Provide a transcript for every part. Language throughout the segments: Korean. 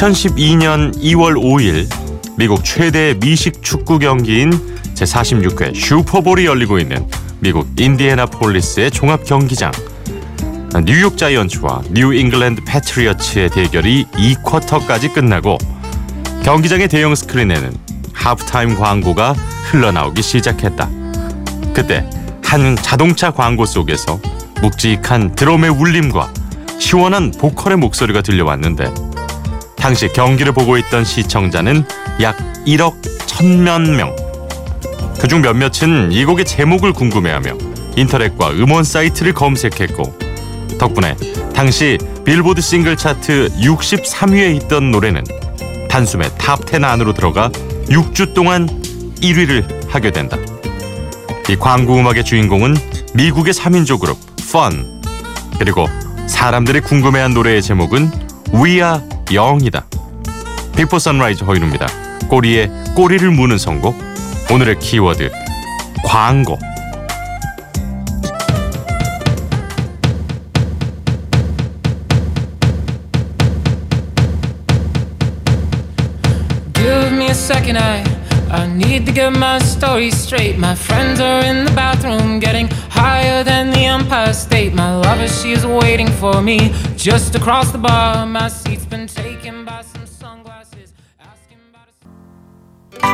2012년 2월 5일 미국 최대 미식 축구 경기인 제46회 슈퍼볼이 열리고 있는 미국 인디애나폴리스의 종합경기장. 뉴욕 자이언츠와 뉴 잉글랜드 패트리어츠의 대결이 2쿼터까지 끝나고 경기장의 대형 스크린에는 하프타임 광고가 흘러나오기 시작했다. 그때 한 자동차 광고 속에서 묵직한 드럼의 울림과 시원한 보컬의 목소리가 들려왔는데 당시 경기를 보고 있던 시청자는 약 1억 1천만 명. 그중 몇몇은 이 곡의 제목을 궁금해하며 인터넷과 음원 사이트를 검색했고 덕분에 당시 빌보드 싱글 차트 63위에 있던 노래는 단숨에 탑10 안으로 들어가 6주 동안 1위를 하게 된다. 이 광고 음악의 주인공은 미국의 3인조 그룹 Fun. 그리고 사람들이 궁금해한 노래의 제목은 We Are Young이다. 비포 선라이즈 허인우입니다. 꼬리에 꼬리를 무는 선곡. 오늘의 키워드 광고. Give me a second, I need to get my story straight. My friends are in the bathroom getting higher than the Empire State. My lover, she's waiting for me just across the bar. My seat's been taken by some sunglasses asking about a...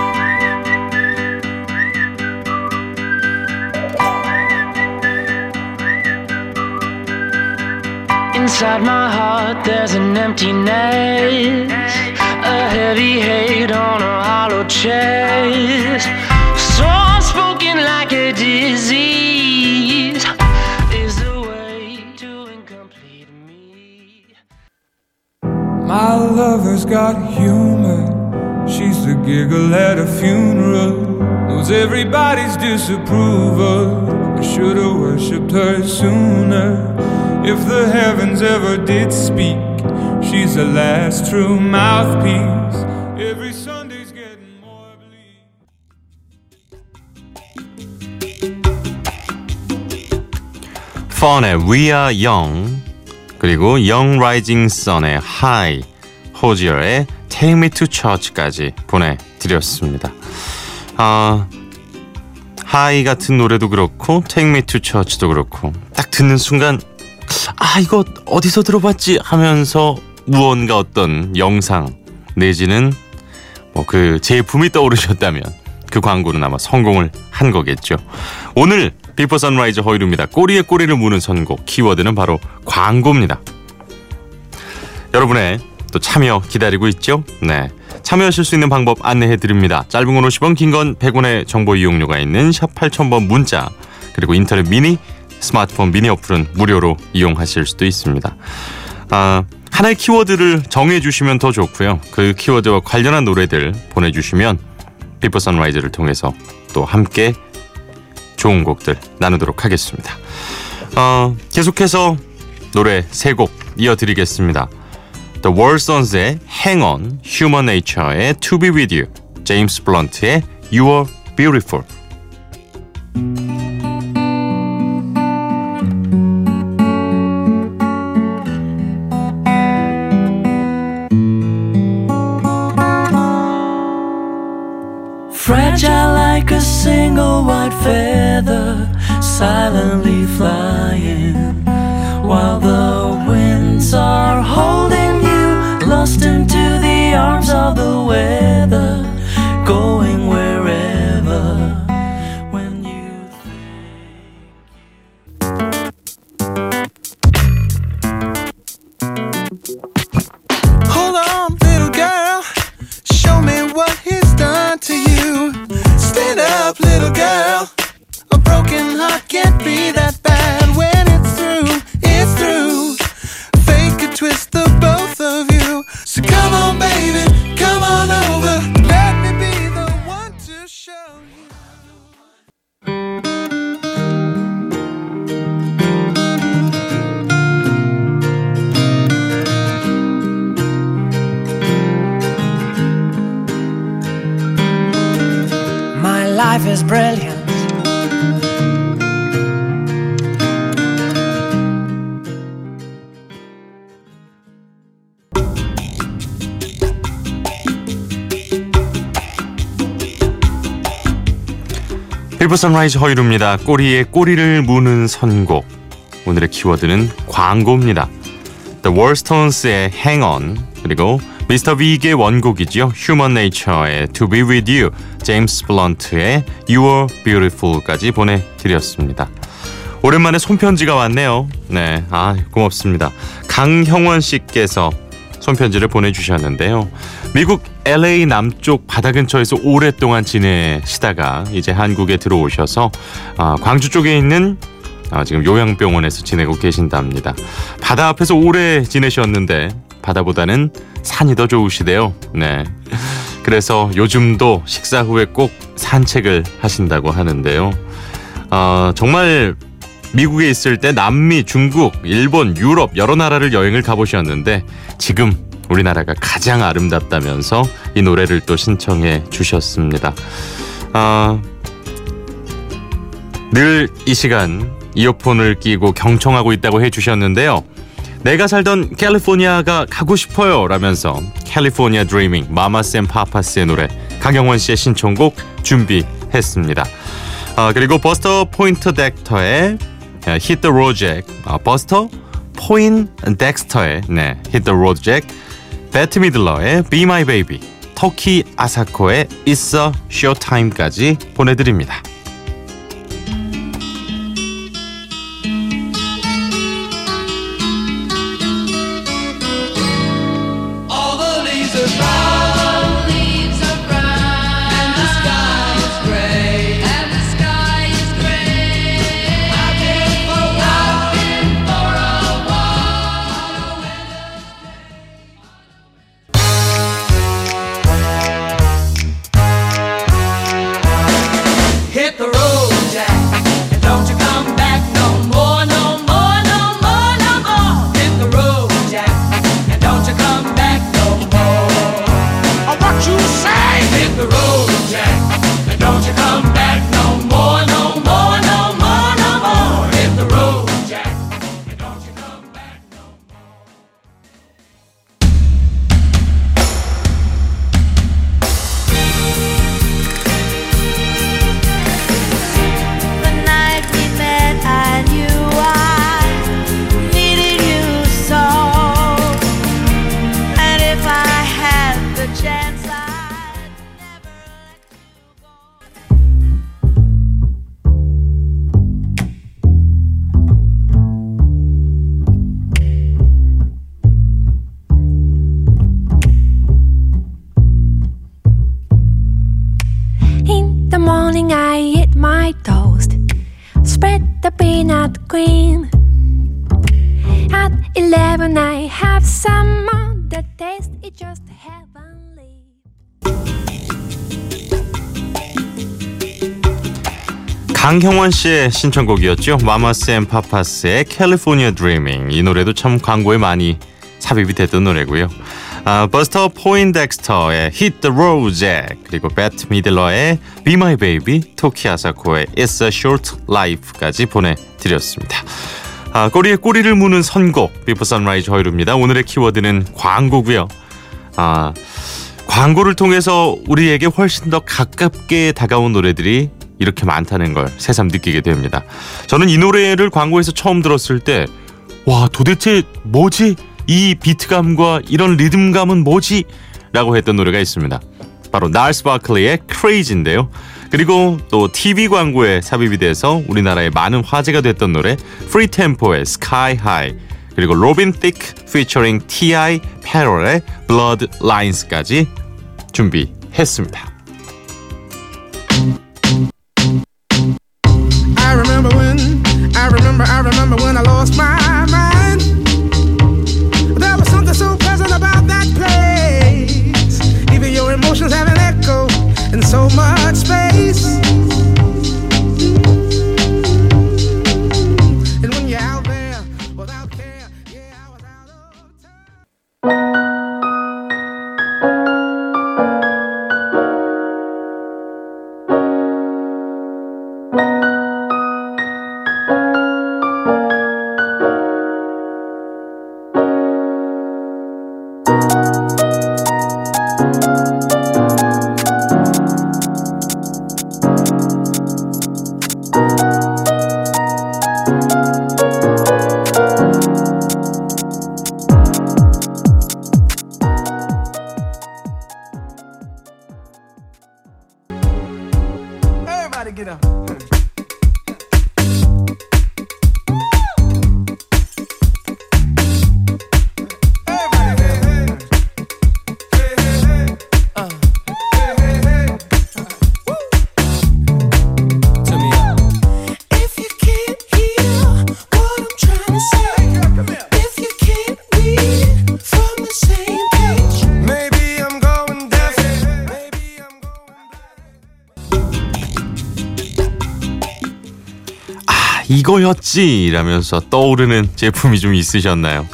Inside my heart there's an emptiness, a heavy hate on a hollow chest. So I'm spoken like a disease is the way to incomplete me. My lover's got humor. She's the giggle at a funeral. Knows everybody's disapproval. I should've worshipped her sooner. If the heavens ever did speak, she's the last true mouthpiece. Every Sunday's getting more bleak. Fun의 We Are Young, 그리고 Young Rising Sun의 High, Hozier의 Take Me to Church까지 보내드렸습니다. High 같은 노래도 그렇고 Take Me to Church도 그렇고 딱 듣는 순간 아 이거 어디서 들어봤지 하면서 무언가 어떤 영상 내지는 그 제품이 떠오르셨다면 그 광고는 아마 성공을 한 거겠죠. 오늘 비포 선라이즈 허이루입니다. 꼬리에 꼬리를 무는 선곡, 키워드는 바로 광고입니다. 여러분의 또 참여 기다리고 있죠? 네, 참여하실 수 있는 방법 안내해드립니다. 짧은 건 50원, 긴 건 100원의 정보 이용료가 있는 샵 8000번 문자, 그리고 인터넷 미니, 스마트폰 미니 어플은 무료로 이용하실 수도 있습니다. 하나의 키워드를 정해주시면 더 좋고요. 그 키워드와 관련한 노래들 보내주시면 비포 선라이즈를 통해서 또 함께 좋은 곡들 나누도록 하겠습니다. 계속해서 노래 세 곡 이어드리겠습니다. The War Sons의 Hang On, Human Nature의 To Be With You, 제임스 블런트의 You Are Beautiful. Fragile like a single white feather, silently flying, while the winds are holding you, lost into the arms of the weather, going wherever. When you think. Hold on, little girl, show me what he's done to you. Stand up, little girl. A broken heart can't be that bad. When it's through, it's through. Fake a twist of both of you. So come on, baby, come on over. Let me be the one to show life is brilliant. 비포 선라이즈 허유루입니다. 꼬리에 꼬리를 무는 선곡. 오늘의 키워드는 광고입니다. The Wallstones의 Hang On, 그리고 미스터 빅의 원곡이지요. Human Nature의 To Be With You, 제임스 블런트의 You Are Beautiful까지 보내드렸습니다. 오랜만에 손편지가 왔네요. 네, 고맙습니다. 강형원 씨께서 손편지를 보내주셨는데요. 미국 LA 남쪽 바다 근처에서 오랫동안 지내시다가 이제 한국에 들어오셔서 광주 쪽에 있는 지금 요양병원에서 지내고 계신답니다. 바다 앞에서 오래 지내셨는데 바다보다는 산이 더 좋으시대요. 네. 그래서 요즘도 식사 후에 꼭 산책을 하신다고 하는데요. 정말 미국에 있을 때 남미, 중국, 일본, 유럽 여러 나라를 여행을 가보셨는데 지금 우리나라가 가장 아름답다면서 이 노래를 또 신청해 주셨습니다. 늘 이 시간 이어폰을 끼고 경청하고 있다고 해주셨는데요. 내가 살던 캘리포니아가 가고 싶어요 라면서 캘리포니아 드리밍 마마스 앤 파파스의 노래 강영원 씨의 신청곡 준비했습니다. 그리고 버스터 포인트 덱스터의 Hit the Road Jack, 버스터 포인트 덱스터의 Hit the Road Jack, 배트 미들러의 Be My Baby, 터키 아사코의 It's a Showtime까지 보내드립니다. I eat my toast, spread the peanut cream. At 11 I have someone that tastes it just heavenly. 강형원 씨의 신청곡이었죠. 마마스 앤 파파스의 캘리포니아 드리밍. 이 노래도 참 광고에 많이 삽입이 됐던 노래고요. 버스터 포인덱스터의 Hit the Road Jack, 그리고 배트 미들러의 Be My Baby, 토키 아사코의 It's a Short Life까지 보내드렸습니다. 꼬리에 꼬리를 무는 선곡, 비포 선라이즈 허유루입니다. 오늘의 키워드는 광고고요. 광고를 통해서 우리에게 훨씬 더 가깝게 다가온 노래들이 이렇게 많다는 걸 새삼 느끼게 됩니다. 저는 이 노래를 광고에서 처음 들었을 때 와, 도대체 뭐지? 이 비트감과 이런 리듬감은 뭐지? 라고 했던 노래가 있습니다. 바로 날스 바클리의 크레이지인데요. 그리고 또 TV 광고에 삽입이 돼서 우리나라에 많은 화제가 됐던 노래 프리 템포의 스카이 하이, 그리고 로빈 틱 피처링 T.I. 패럴의 블러드 라인스까지 준비했습니다. I remember when I lost my mind. So pleasant about that place. Even your emotions have an echo in so much space. And when you're out there without care, yeah, I was out of time. 이거였지 라면서 떠오르는 제품이 좀 있으셨나요?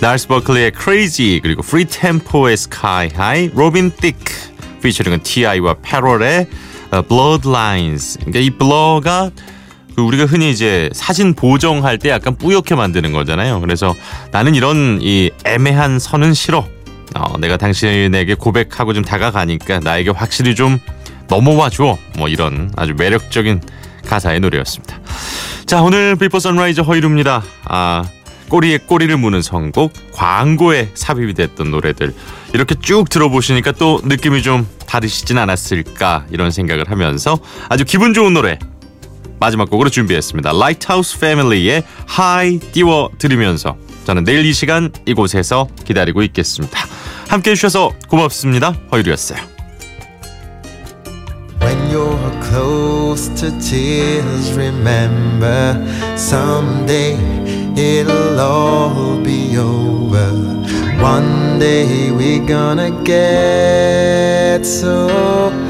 날스 버클리의 Crazy, 그리고 프리 템포의 Sky High, 로빈 Thicke 피처링은 T.I.와 패럴의 Bloodlines. 그러니까 이 블러가 우리가 흔히 이제 사진 보정할 때 약간 뿌옇게 만드는 거잖아요. 그래서 나는 이런 이 애매한 선은 싫어. 내가 당신에게 고백하고 좀 다가가니까 나에게 확실히 좀 넘어와 줘. 뭐 이런 아주 매력적인 가사의 노래였습니다. 자, 오늘 비포 선라이즈 허이루입니다. 꼬리에 꼬리를 무는 선곡, 광고에 삽입이 됐던 노래들 이렇게 쭉 들어보시니까 또 느낌이 좀 다르시진 않았을까 이런 생각을 하면서 아주 기분 좋은 노래 마지막 곡으로 준비했습니다. 라이트하우스 패밀리의 하이 띄워드리면서 저는 내일 이 시간 이곳에서 기다리고 있겠습니다. 함께해 주셔서 고맙습니다. 허이루였어요. When you're close to tears, remember someday it'll all be over. One day we're gonna get so